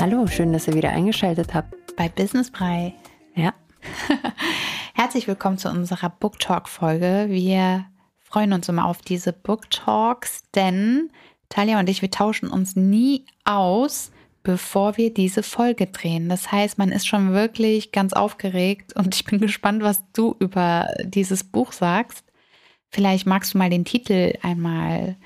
Hallo, schön, dass ihr wieder eingeschaltet habt bei Business Brei. Ja. Herzlich willkommen zu unserer Book Talk Folge. Wir freuen uns immer auf diese Book Talks, denn Talia und ich, wir tauschen uns nie aus, bevor wir diese Folge drehen. Das heißt, man ist schon wirklich ganz aufgeregt und ich bin gespannt, was du über dieses Buch sagst. Vielleicht magst du mal den Titel einmal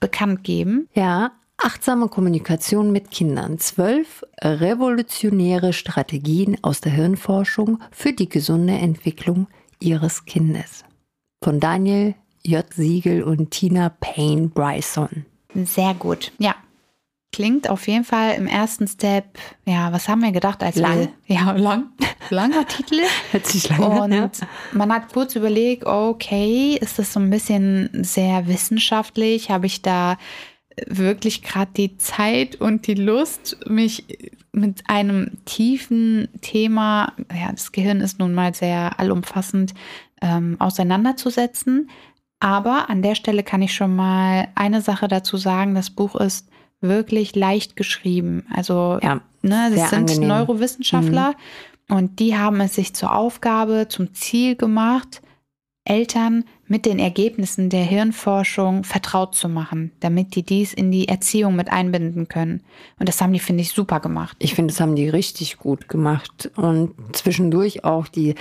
bekannt geben. Ja, Achtsame Kommunikation mit Kindern. 12 revolutionäre Strategien aus der Hirnforschung für die gesunde Entwicklung ihres Kindes. Von Daniel J. Siegel und Tina Payne Bryson. Sehr gut, ja. Klingt auf jeden Fall im ersten Step, ja, was haben wir gedacht als lang? Ja, langer Titel. Hört sich lang an, ja. Man hat kurz überlegt, okay, ist das so ein bisschen sehr wissenschaftlich? Habe ich da wirklich gerade die Zeit und die Lust, mich mit einem tiefen Thema, ja, das Gehirn ist nun mal sehr allumfassend, auseinanderzusetzen? Aber an der Stelle kann ich schon mal eine Sache dazu sagen, das Buch ist wirklich leicht geschrieben. Also ja, ne, das sind angenehm. Neurowissenschaftler und die haben es sich zur Aufgabe, zum Ziel gemacht, Eltern mit den Ergebnissen der Hirnforschung vertraut zu machen, damit die dies in die Erziehung mit einbinden können. Und das haben die, finde ich, super gemacht. Ich finde, das haben die richtig gut gemacht. Und zwischendurch auch diese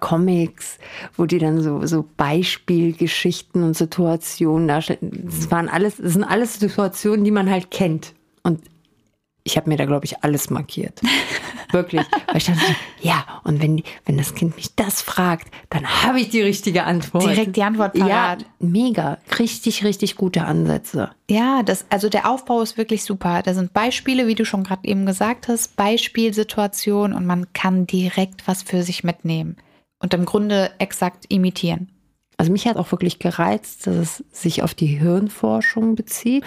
Comics, wo die dann so Beispielgeschichten und Situationen darstellen. Das sind alles Situationen, die man halt kennt. Und ich habe mir da, glaube ich, alles markiert. Wirklich. Weil ich dachte, ja, und wenn das Kind mich das fragt, dann habe ich die richtige Antwort. Direkt die Antwort parat. Ja, mega. Richtig, richtig gute Ansätze. Ja, also der Aufbau ist wirklich super. Da sind Beispiele, wie du schon gerade eben gesagt hast, Beispielsituationen und man kann direkt was für sich mitnehmen und im Grunde exakt imitieren. Also mich hat auch wirklich gereizt, dass es sich auf die Hirnforschung bezieht,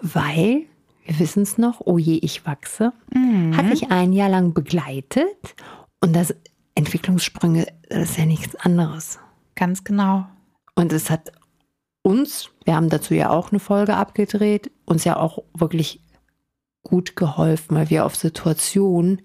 weil... Wir wissen es noch, oh je, ich wachse, hat mich ein Jahr lang begleitet und das Entwicklungssprünge, das ist ja nichts anderes. Ganz genau. Und es hat uns, wir haben dazu ja auch eine Folge abgedreht, uns ja auch wirklich gut geholfen, weil wir auf Situationen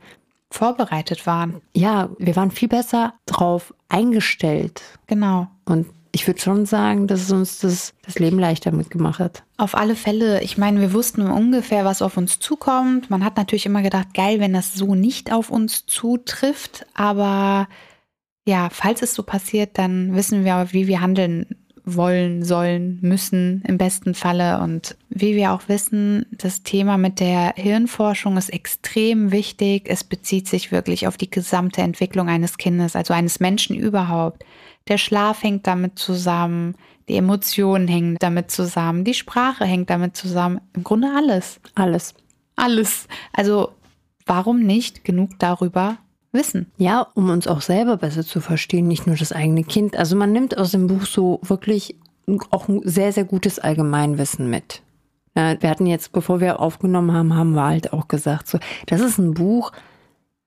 vorbereitet waren. Ja, wir waren viel besser drauf eingestellt. Genau. Und ich würde schon sagen, dass es uns das Leben leichter mitgemacht hat. Auf alle Fälle. Ich meine, wir wussten ungefähr, was auf uns zukommt. Man hat natürlich immer gedacht, geil, wenn das so nicht auf uns zutrifft. Aber ja, falls es so passiert, dann wissen wir auch, wie wir handeln wollen, sollen, müssen im besten Falle. Und wie wir auch wissen, das Thema mit der Hirnforschung ist extrem wichtig. Es bezieht sich wirklich auf die gesamte Entwicklung eines Kindes, also eines Menschen überhaupt. Der Schlaf hängt damit zusammen, die Emotionen hängen damit zusammen, die Sprache hängt damit zusammen. Im Grunde alles. Alles. Alles. Also warum nicht genug darüber wissen? Ja, um uns auch selber besser zu verstehen, nicht nur das eigene Kind. Also man nimmt aus dem Buch so wirklich auch ein sehr, sehr gutes Allgemeinwissen mit. Wir hatten jetzt, bevor wir aufgenommen haben, haben wir halt auch gesagt, so, das ist ein Buch,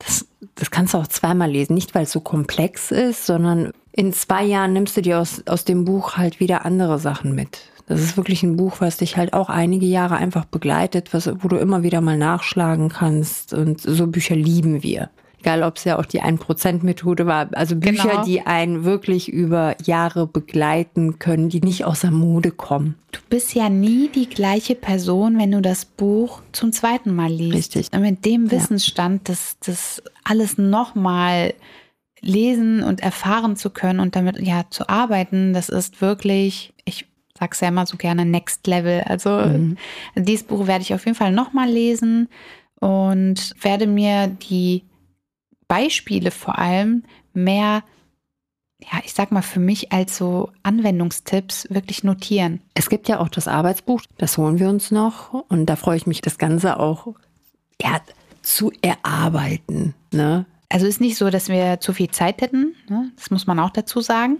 das kannst du auch zweimal lesen. Nicht, weil es so komplex ist, sondern in 2 Jahren nimmst du dir aus dem Buch halt wieder andere Sachen mit. Das ist wirklich ein Buch, was dich halt auch einige Jahre einfach begleitet, wo du immer wieder mal nachschlagen kannst. Und so Bücher lieben wir. Egal, ob es ja auch die 1%-Methode war. Also Bücher, genau, die einen wirklich über Jahre begleiten können, die nicht aus der Mode kommen. Du bist ja nie die gleiche Person, wenn du das Buch zum 2. Mal liest. Richtig. Und mit dem Wissensstand, das alles nochmal lesen und erfahren zu können und damit ja zu arbeiten, das ist wirklich, ich sag's ja immer so gerne, Next Level. Also dieses Buch werde ich auf jeden Fall nochmal lesen und werde mir die Beispiele vor allem mehr, ja, ich sag mal, für mich als so Anwendungstipps wirklich notieren. Es gibt ja auch das Arbeitsbuch, das holen wir uns noch und da freue ich mich, das Ganze auch zu erarbeiten. Ne? Also ist nicht so, dass wir zu viel Zeit hätten, ne? Das muss man auch dazu sagen.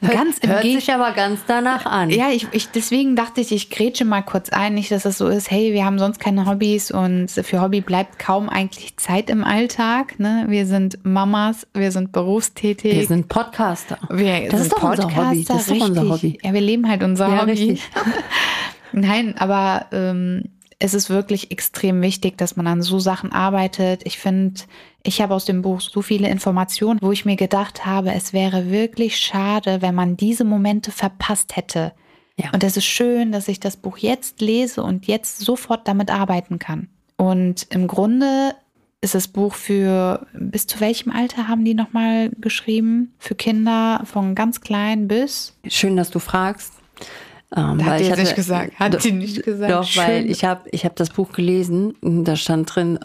Ganz im Hört sich aber ganz danach an. Ja, deswegen dachte ich, ich grätsche mal kurz ein. Nicht, dass das so ist, hey, wir haben sonst keine Hobbys und für Hobby bleibt kaum eigentlich Zeit im Alltag. Ne? Wir sind Mamas, wir sind berufstätig. Wir sind Podcaster. Das ist doch unser Hobby. Das ist doch unser Hobby. Ja, wir leben halt unser Hobby. Richtig. Nein, aber es ist wirklich extrem wichtig, dass man an so Sachen arbeitet. Ich finde, ich habe aus dem Buch so viele Informationen, wo ich mir gedacht habe, es wäre wirklich schade, wenn man diese Momente verpasst hätte. Ja. Und es ist schön, dass ich das Buch jetzt lese und jetzt sofort damit arbeiten kann. Und im Grunde ist das Buch für, bis zu welchem Alter haben die nochmal geschrieben? Für Kinder von ganz klein bis? Schön, dass du fragst. Hat sie nicht gesagt. Hat sie nicht gesagt. Doch, schön. Weil ich hab das Buch gelesen und da stand drin.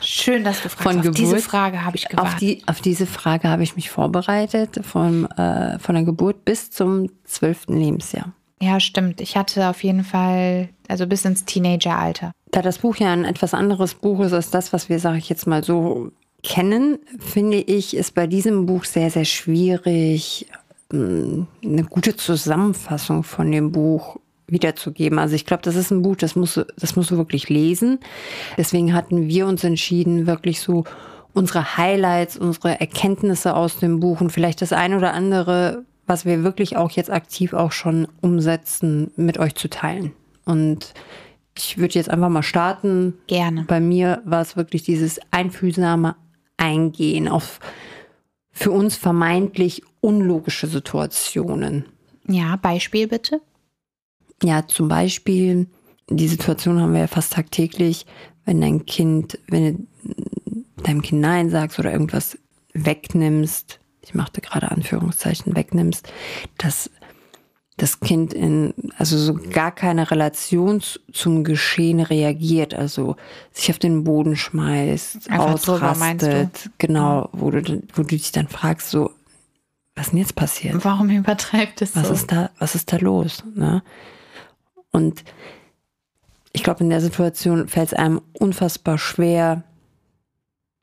Schön, dass du fragst. Von Geburt, diese Frage habe ich gewartet. Auf diese Frage habe ich mich vorbereitet, von der Geburt bis zum 12. Lebensjahr. Ja, stimmt. Ich hatte auf jeden Fall, also bis ins Teenageralter. Da das Buch ja ein etwas anderes Buch ist als das, was wir, sage ich jetzt mal so, kennen, finde ich, ist bei diesem Buch sehr, sehr schwierig, eine gute Zusammenfassung von dem Buch wiederzugeben. Also ich glaube, das ist ein Buch, das musst du wirklich lesen. Deswegen hatten wir uns entschieden, wirklich so unsere Highlights, unsere Erkenntnisse aus dem Buch und vielleicht das ein oder andere, was wir wirklich auch jetzt aktiv auch schon umsetzen, mit euch zu teilen. Und ich würde jetzt einfach mal starten. Gerne. Bei mir war es wirklich dieses einfühlsame Eingehen auf für uns vermeintlich unlogische Situationen. Ja, Beispiel bitte. Ja, zum Beispiel, die Situation haben wir ja fast tagtäglich, wenn du deinem Kind Nein sagst oder irgendwas wegnimmst, ich machte gerade Anführungszeichen, wegnimmst, dass das Kind also so gar keine Relation zum Geschehen reagiert, also sich auf den Boden schmeißt, einfach ausrastet. Meinst du? Genau, wo du dich dann fragst, so, was ist denn jetzt passiert? Warum übertreibt es so? Was ist da los? Ne? Und ich glaube, in der Situation fällt es einem unfassbar schwer,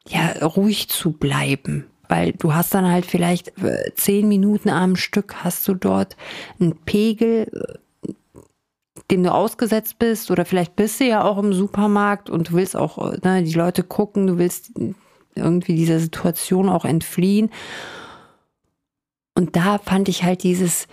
ja, ruhig zu bleiben. Weil du hast dann halt vielleicht 10 Minuten am Stück, hast du dort einen Pegel, dem du ausgesetzt bist. Oder vielleicht bist du ja auch im Supermarkt und du willst auch, ne, die Leute gucken, du willst irgendwie dieser Situation auch entfliehen. Und da fand ich halt dieses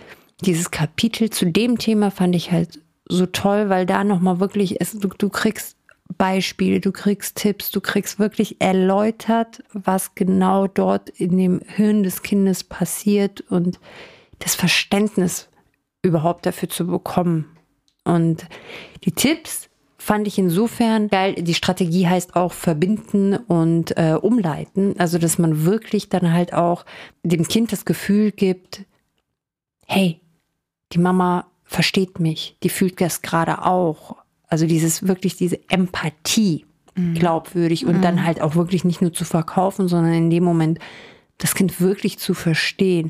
Kapitel zu dem Thema fand ich halt so toll, weil da nochmal wirklich, du kriegst Beispiele, du kriegst Tipps, du kriegst wirklich erläutert, was genau dort in dem Hirn des Kindes passiert und das Verständnis überhaupt dafür zu bekommen. Und die Tipps fand ich insofern geil, die Strategie heißt auch verbinden und umleiten, also dass man wirklich dann halt auch dem Kind das Gefühl gibt, hey, die Mama versteht mich, die fühlt das gerade auch. Also diese Empathie glaubwürdig und dann halt auch wirklich nicht nur zu verkaufen, sondern in dem Moment das Kind wirklich zu verstehen.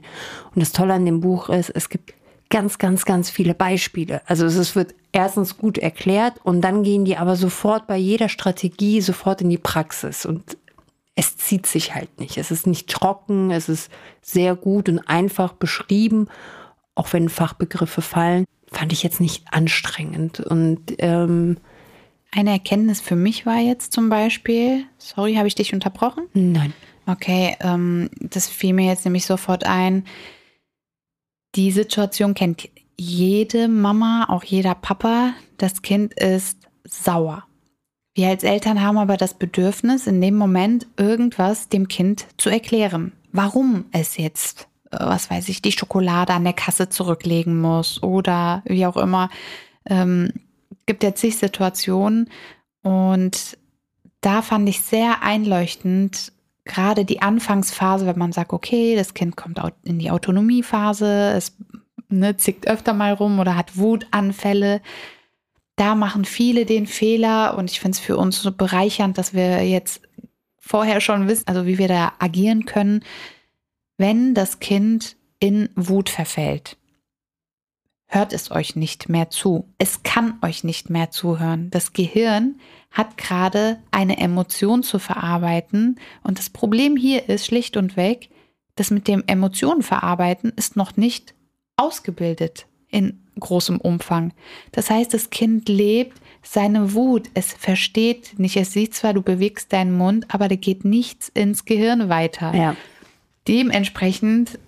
Und das Tolle an dem Buch ist, es gibt ganz, ganz, ganz viele Beispiele. Also es wird erstens gut erklärt und dann gehen die aber sofort bei jeder Strategie sofort in die Praxis. Und es zieht sich halt nicht. Es ist nicht trocken, es ist sehr gut und einfach beschrieben. Auch wenn Fachbegriffe fallen, fand ich jetzt nicht anstrengend. Und eine Erkenntnis für mich war jetzt zum Beispiel, sorry, habe ich dich unterbrochen? Nein. Okay, das fiel mir jetzt nämlich sofort ein. Die Situation kennt jede Mama, auch jeder Papa. Das Kind ist sauer. Wir als Eltern haben aber das Bedürfnis, in dem Moment irgendwas dem Kind zu erklären. Warum es jetzt, was weiß ich, die Schokolade an der Kasse zurücklegen muss oder wie auch immer. Gibt ja zig Situationen. Und da fand ich sehr einleuchtend, gerade die Anfangsphase, wenn man sagt, okay, das Kind kommt in die Autonomiephase, es zickt öfter mal rum oder hat Wutanfälle. Da machen viele den Fehler und ich finde es für uns so bereichernd, dass wir jetzt vorher schon wissen, also wie wir da agieren können, wenn das Kind in Wut verfällt. Hört es euch nicht mehr zu. Es kann euch nicht mehr zuhören. Das Gehirn hat gerade eine Emotion zu verarbeiten. Und das Problem hier ist schlicht und weg, Das mit dem Emotionen verarbeiten ist noch nicht ausgebildet in großem Umfang. Das heißt, das Kind lebt seine Wut. Es versteht nicht. Es sieht zwar, du bewegst deinen Mund, aber da geht nichts ins Gehirn weiter. Ja. Dementsprechend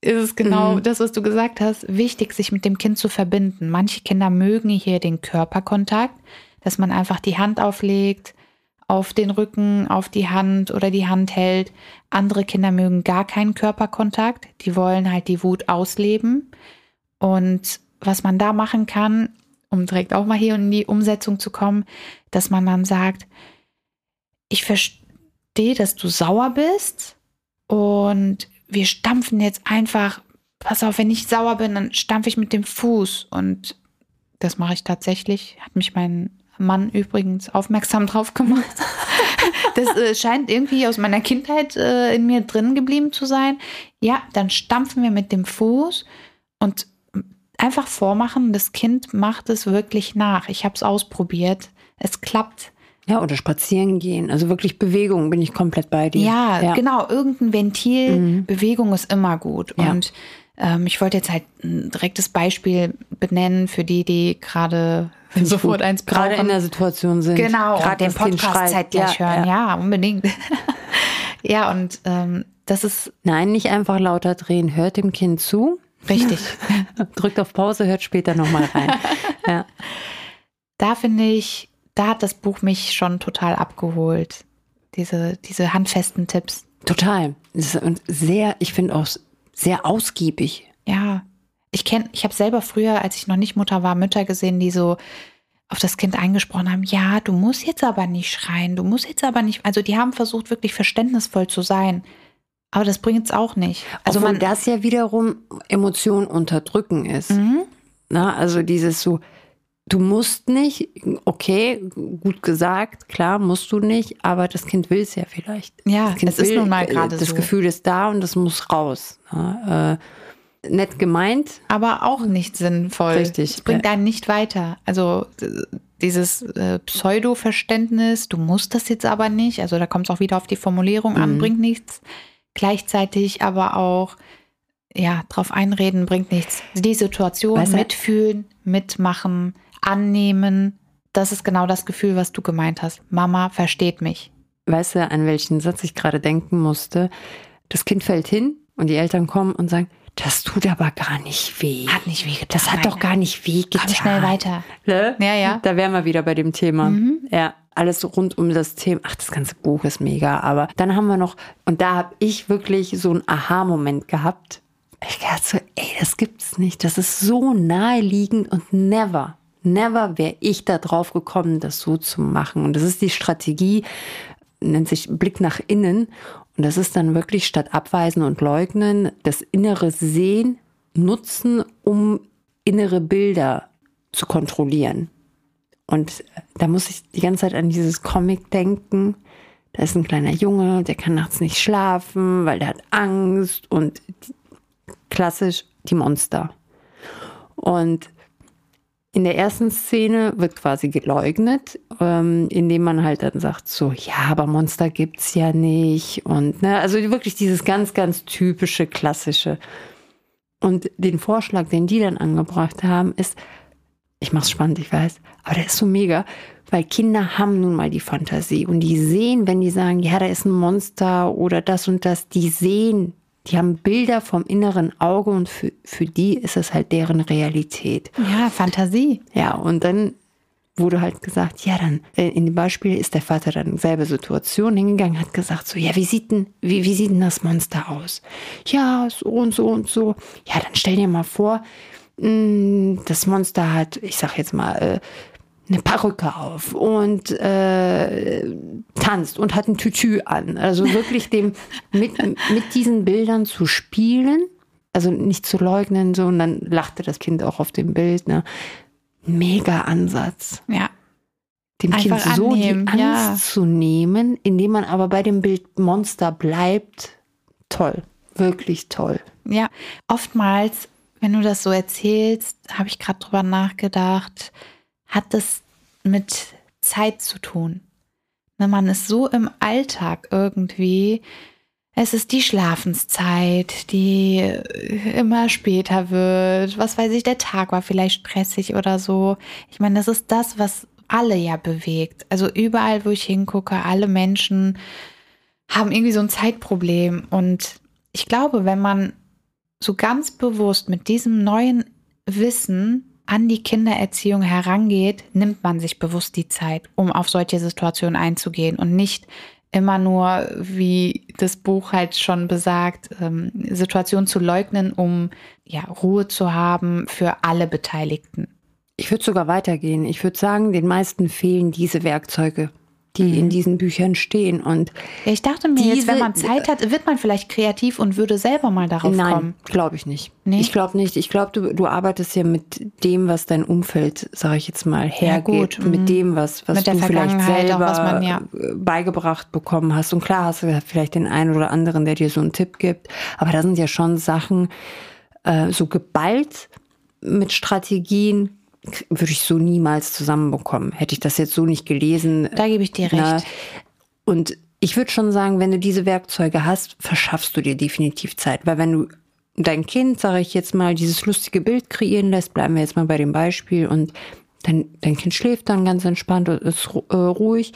ist es genau das, was du gesagt hast, wichtig, sich mit dem Kind zu verbinden. Manche Kinder mögen hier den Körperkontakt, dass man einfach die Hand auflegt, auf den Rücken, auf die Hand oder die Hand hält. Andere Kinder mögen gar keinen Körperkontakt. Die wollen halt die Wut ausleben. Und was man da machen kann, um direkt auch mal hier in die Umsetzung zu kommen, dass man dann sagt, ich verstehe, dass du sauer bist und wir stampfen jetzt einfach, pass auf, wenn ich sauer bin, dann stampfe ich mit dem Fuß. Und das mache ich tatsächlich, hat mich mein Mann übrigens aufmerksam drauf gemacht. Das scheint irgendwie aus meiner Kindheit in mir drin geblieben zu sein. Ja, dann stampfen wir mit dem Fuß und einfach vormachen, das Kind macht es wirklich nach. Ich habe es ausprobiert, es klappt. Ja, oder spazieren gehen, also wirklich Bewegung, bin ich komplett bei dir. Ja, genau, irgendein Ventil, Bewegung ist immer gut. Ja. Und ich wollte jetzt halt ein direktes Beispiel benennen für die gerade sofort eins brauchen. Gerade in der Situation sind. Genau, gerade den Podcast zeitgleich hören. Ja, unbedingt. Ja, und das ist... Nein, nicht einfach lauter drehen, hört dem Kind zu. Richtig. Drückt auf Pause, hört später nochmal rein. Ja. Da finde ich, da hat das Buch mich schon total abgeholt. Diese handfesten Tipps. Total. Und sehr, ich finde auch sehr ausgiebig. Ja. Ich habe selber früher, als ich noch nicht Mutter war, Mütter gesehen, die so auf das Kind eingesprochen haben, ja, du musst jetzt aber nicht schreien, du musst jetzt aber nicht, also die haben versucht, wirklich verständnisvoll zu sein. Aber das bringt es auch nicht. Also obwohl das ja wiederum Emotionen unterdrücken ist. Mhm. Na, also dieses so, du musst nicht, okay, gut gesagt, klar, musst du nicht, aber das Kind will es ja vielleicht. Ja, das ist nun mal gerade so. Das Gefühl ist da und das muss raus. Na, nett gemeint. Aber auch nicht sinnvoll. Richtig. Es bringt einen nicht weiter. Also dieses Pseudo-Verständnis, du musst das jetzt aber nicht, also da kommt es auch wieder auf die Formulierung an, bringt nichts. Gleichzeitig aber auch, ja, drauf einreden bringt nichts. Die Situation mitfühlen, mitmachen, annehmen, das ist genau das Gefühl, was du gemeint hast. Mama versteht mich. Weißt du, an welchen Satz ich gerade denken musste? Das Kind fällt hin und die Eltern kommen und sagen, das tut aber gar nicht weh. Hat nicht weh getan. Das hat doch gar nicht weh getan. Komm schnell weiter. Ne? Ja. Da wären wir wieder bei dem Thema. Mhm. Ja, alles rund um das Thema. Ach, das ganze Buch ist mega. Aber dann haben wir noch, und da habe ich wirklich so einen Aha-Moment gehabt. Ich dachte so, das gibt's nicht. Das ist so naheliegend und never wäre ich da drauf gekommen, das so zu machen. Und das ist die Strategie, nennt sich Blick nach innen. Und das ist dann wirklich statt Abweisen und Leugnen das innere Sehen nutzen, um innere Bilder zu kontrollieren. Und da muss ich die ganze Zeit an dieses Comic denken. Da ist ein kleiner Junge, der kann nachts nicht schlafen, weil der hat Angst und klassisch die Monster. Und in der ersten Szene wird quasi geleugnet, indem man halt dann sagt so, ja, aber Monster gibt's ja nicht und ne, also wirklich dieses ganz, ganz typische, klassische. Und den Vorschlag, den die dann angebracht haben, ist, ich mach's spannend, ich weiß, aber der ist so mega, weil Kinder haben nun mal die Fantasie und die sehen, wenn die sagen, ja, da ist ein Monster oder das und das, die sehen, die haben Bilder vom inneren Auge und für die ist es halt deren Realität. Ja, Fantasie. Ja, und dann wurde halt gesagt, ja dann, in dem Beispiel ist der Vater dann in selbe Situation hingegangen, hat gesagt so, ja, wie sieht denn das Monster aus? Ja, so und so und so. Ja, dann stell dir mal vor, das Monster hat, ich sag jetzt mal, eine Perücke auf und tanzt und hat ein Tütü an. Also wirklich dem mit diesen Bildern zu spielen, also nicht zu leugnen, so, und dann lachte das Kind auch auf dem Bild. Ne? Mega Ansatz. Ja. Dem Kind so die Angst zu nehmen, indem man aber bei dem Bild Monster bleibt. Toll, wirklich toll. Ja, oftmals, wenn du das so erzählst, habe ich gerade drüber nachgedacht, hat das mit Zeit zu tun. Man ist so im Alltag irgendwie, Es ist die Schlafenszeit, die immer später wird. Was weiß ich, der Tag war vielleicht stressig oder so. Ich meine, das ist das, was alle ja bewegt. Also überall, wo ich hingucke, alle Menschen haben irgendwie so ein Zeitproblem. Und ich glaube, wenn man so ganz bewusst mit diesem neuen Wissen an die Kindererziehung herangeht, nimmt man sich bewusst die Zeit, um auf solche Situationen einzugehen und nicht immer nur, wie das Buch halt schon besagt, Situationen zu leugnen, um ja Ruhe zu haben für alle Beteiligten. Ich würde sogar weitergehen. Ich würde sagen, den meisten fehlen diese Werkzeuge, die in diesen Büchern stehen. Und ja, ich dachte mir jetzt, wenn man Zeit hat, wird man vielleicht kreativ und würde selber mal darauf kommen. Nein, glaube ich nicht. Nee? Ich glaube nicht. Ich glaube, du arbeitest ja mit dem, was dein Umfeld, sage ich jetzt mal, hergeht. Ja, mit dem, was du vielleicht selber auch, was man, beigebracht bekommen hast. Und klar hast du vielleicht den einen oder anderen, der dir so einen Tipp gibt. Aber da sind ja schon Sachen so geballt mit Strategien, würde ich so niemals zusammenbekommen. Hätte ich das jetzt so nicht gelesen. Da gebe ich dir recht. Und ich würde schon sagen, wenn du diese Werkzeuge hast, verschaffst du dir definitiv Zeit. Weil wenn du dein Kind, sage ich jetzt mal, dieses lustige Bild kreieren lässt, bleiben wir jetzt mal bei dem Beispiel, und dein Kind schläft dann ganz entspannt und ist ruhig.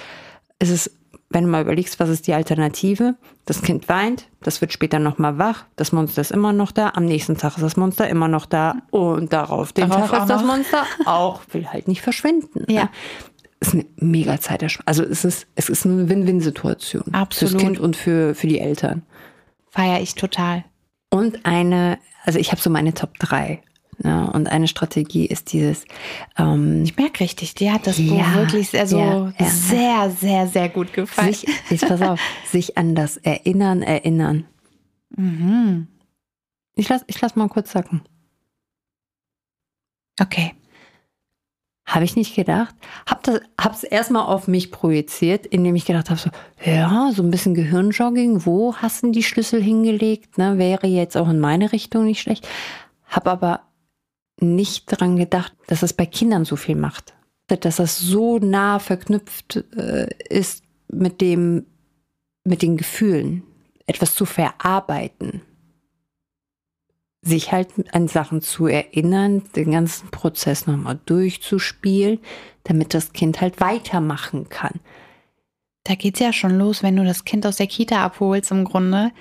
Es ist, wenn du mal überlegst, was ist die Alternative? Das Kind weint, das wird später nochmal wach, das Monster ist immer noch da, am nächsten Tag ist das Monster immer noch da und darauf Tag ist das Monster auch, will halt nicht verschwinden. Ja. Ne? Ist eine mega Zeitersparnis. Also es ist eine Win-Win-Situation. Absolut. Fürs Kind und für die Eltern. Feiere ich total. Und also ich habe so meine Top 3. Ja, und eine Strategie ist dieses... ich merke richtig, die hat das Buch wirklich sehr, sehr, sehr gut gefallen. Sich an das Erinnern. Mhm. Ich lass mal kurz sacken. Okay. Habe ich nicht gedacht. Hab's erstmal auf mich projiziert, indem ich gedacht habe, so ein bisschen Gehirnjogging, wo hast du die Schlüssel hingelegt? Ne? Wäre jetzt auch in meine Richtung nicht schlecht. Habe aber nicht dran gedacht, dass das bei Kindern so viel macht. Dass das so nah verknüpft ist mit den Gefühlen, etwas zu verarbeiten. Sich halt an Sachen zu erinnern, den ganzen Prozess nochmal durchzuspielen, damit das Kind halt weitermachen kann. Da geht's ja schon los, wenn du das Kind aus der Kita abholst im Grunde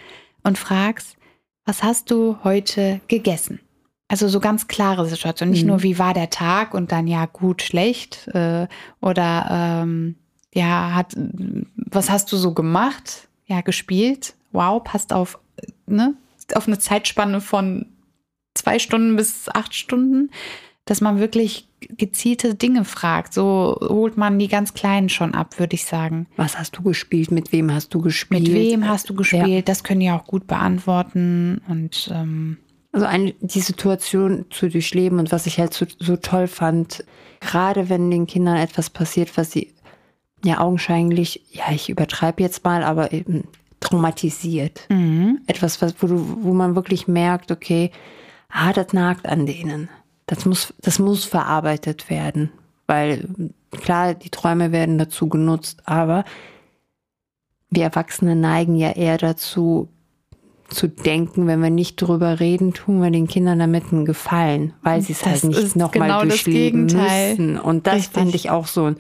und fragst, was hast du heute gegessen? Also so ganz klare Situation, nicht nur wie war der Tag und dann ja gut, schlecht oder was hast du so gemacht? Ja, gespielt, wow, passt auf eine Zeitspanne von 2 Stunden bis 8 Stunden, dass man wirklich gezielte Dinge fragt. So holt man die ganz Kleinen schon ab, würde ich sagen. Was hast du gespielt? Mit wem hast du gespielt? Ja. Das können die auch gut beantworten und die Situation zu durchleben. Und was ich halt so toll fand, gerade wenn den Kindern etwas passiert, was sie ja augenscheinlich, ich übertreibe jetzt mal, aber eben traumatisiert. Mhm. Etwas, wo man wirklich merkt, okay, das nagt an denen. Das muss verarbeitet werden. Weil klar, die Träume werden dazu genutzt, aber wir Erwachsene neigen ja eher dazu, zu denken, wenn wir nicht drüber reden, tun wir den Kindern damit einen Gefallen, weil sie es halt nicht nochmal durchleben müssen. Und das fand ich auch so ein,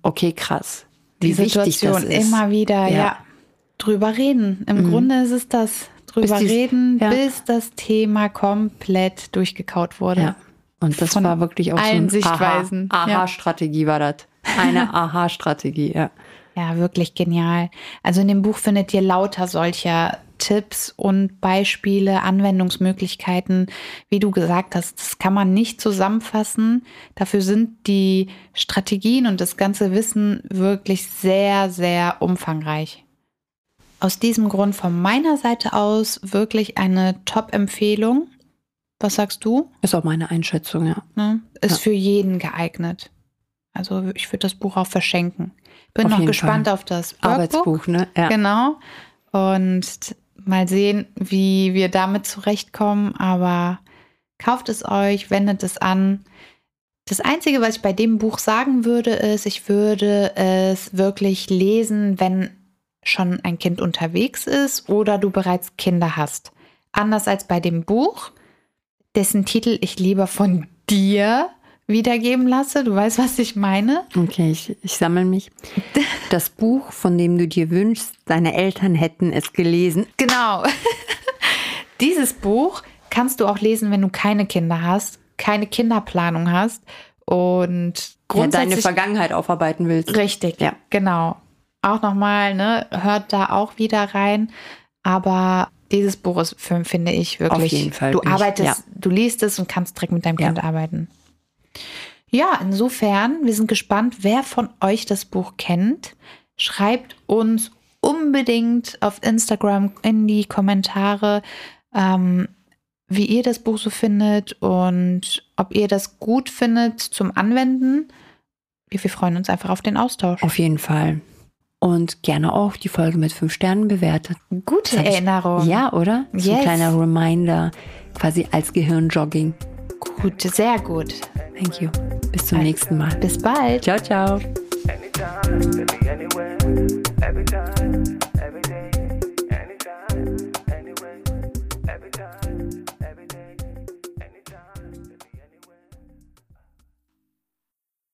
okay, krass, wie wichtig das ist. Immer wieder, drüber reden. Im Grunde ist es das, drüber reden, bis das Thema komplett durchgekaut wurde. Ja. Und das war wirklich auch so eine Sichtweisen. Aha-Strategie war das. Eine Aha-Strategie, ja. Ja, wirklich genial. Also in dem Buch findet ihr lauter solcher Tipps und Beispiele, Anwendungsmöglichkeiten, wie du gesagt hast, das kann man nicht zusammenfassen. Dafür sind die Strategien und das ganze Wissen wirklich sehr, sehr umfangreich. Aus diesem Grund von meiner Seite aus wirklich eine Top-Empfehlung. Was sagst du? Ist auch meine Einschätzung, ja. Ist für jeden geeignet. Also ich würde das Buch auch verschenken. Bin noch gespannt auf das Workbook. Arbeitsbuch, ne? Ja. Genau. Und mal sehen, wie wir damit zurechtkommen. Aber kauft es euch, wendet es an. Das Einzige, was ich bei dem Buch sagen würde, ist, ich würde es wirklich lesen, wenn schon ein Kind unterwegs ist oder du bereits Kinder hast. Anders als bei dem Buch, dessen Titel ich lieber von dir wiedergeben lasse. Du weißt, was ich meine. Okay, ich sammle mich. Das Buch, von dem du dir wünschst, deine Eltern hätten es gelesen. Genau. Dieses Buch kannst du auch lesen, wenn du keine Kinder hast, keine Kinderplanung hast und grundsätzlich deine Vergangenheit aufarbeiten willst. Richtig, ja, genau. Auch nochmal, ne, hört da auch wieder rein. Aber dieses Buch ist, finde ich, wirklich. Auf jeden Fall. Du liest es und kannst direkt mit deinem Kind arbeiten. Ja, insofern, wir sind gespannt, wer von euch das Buch kennt. Schreibt uns unbedingt auf Instagram in die Kommentare, wie ihr das Buch so findet und ob ihr das gut findet zum Anwenden. Wir freuen uns einfach auf den Austausch. Auf jeden Fall. Und gerne auch die Folge mit 5 Sternen bewertet. Gute Erinnerung. Ja, oder? Yes. So ein kleiner Reminder, quasi als Gehirnjogging. Gut, sehr gut. Thank you. Bis zum nächsten Mal. Bis bald. Ciao, ciao.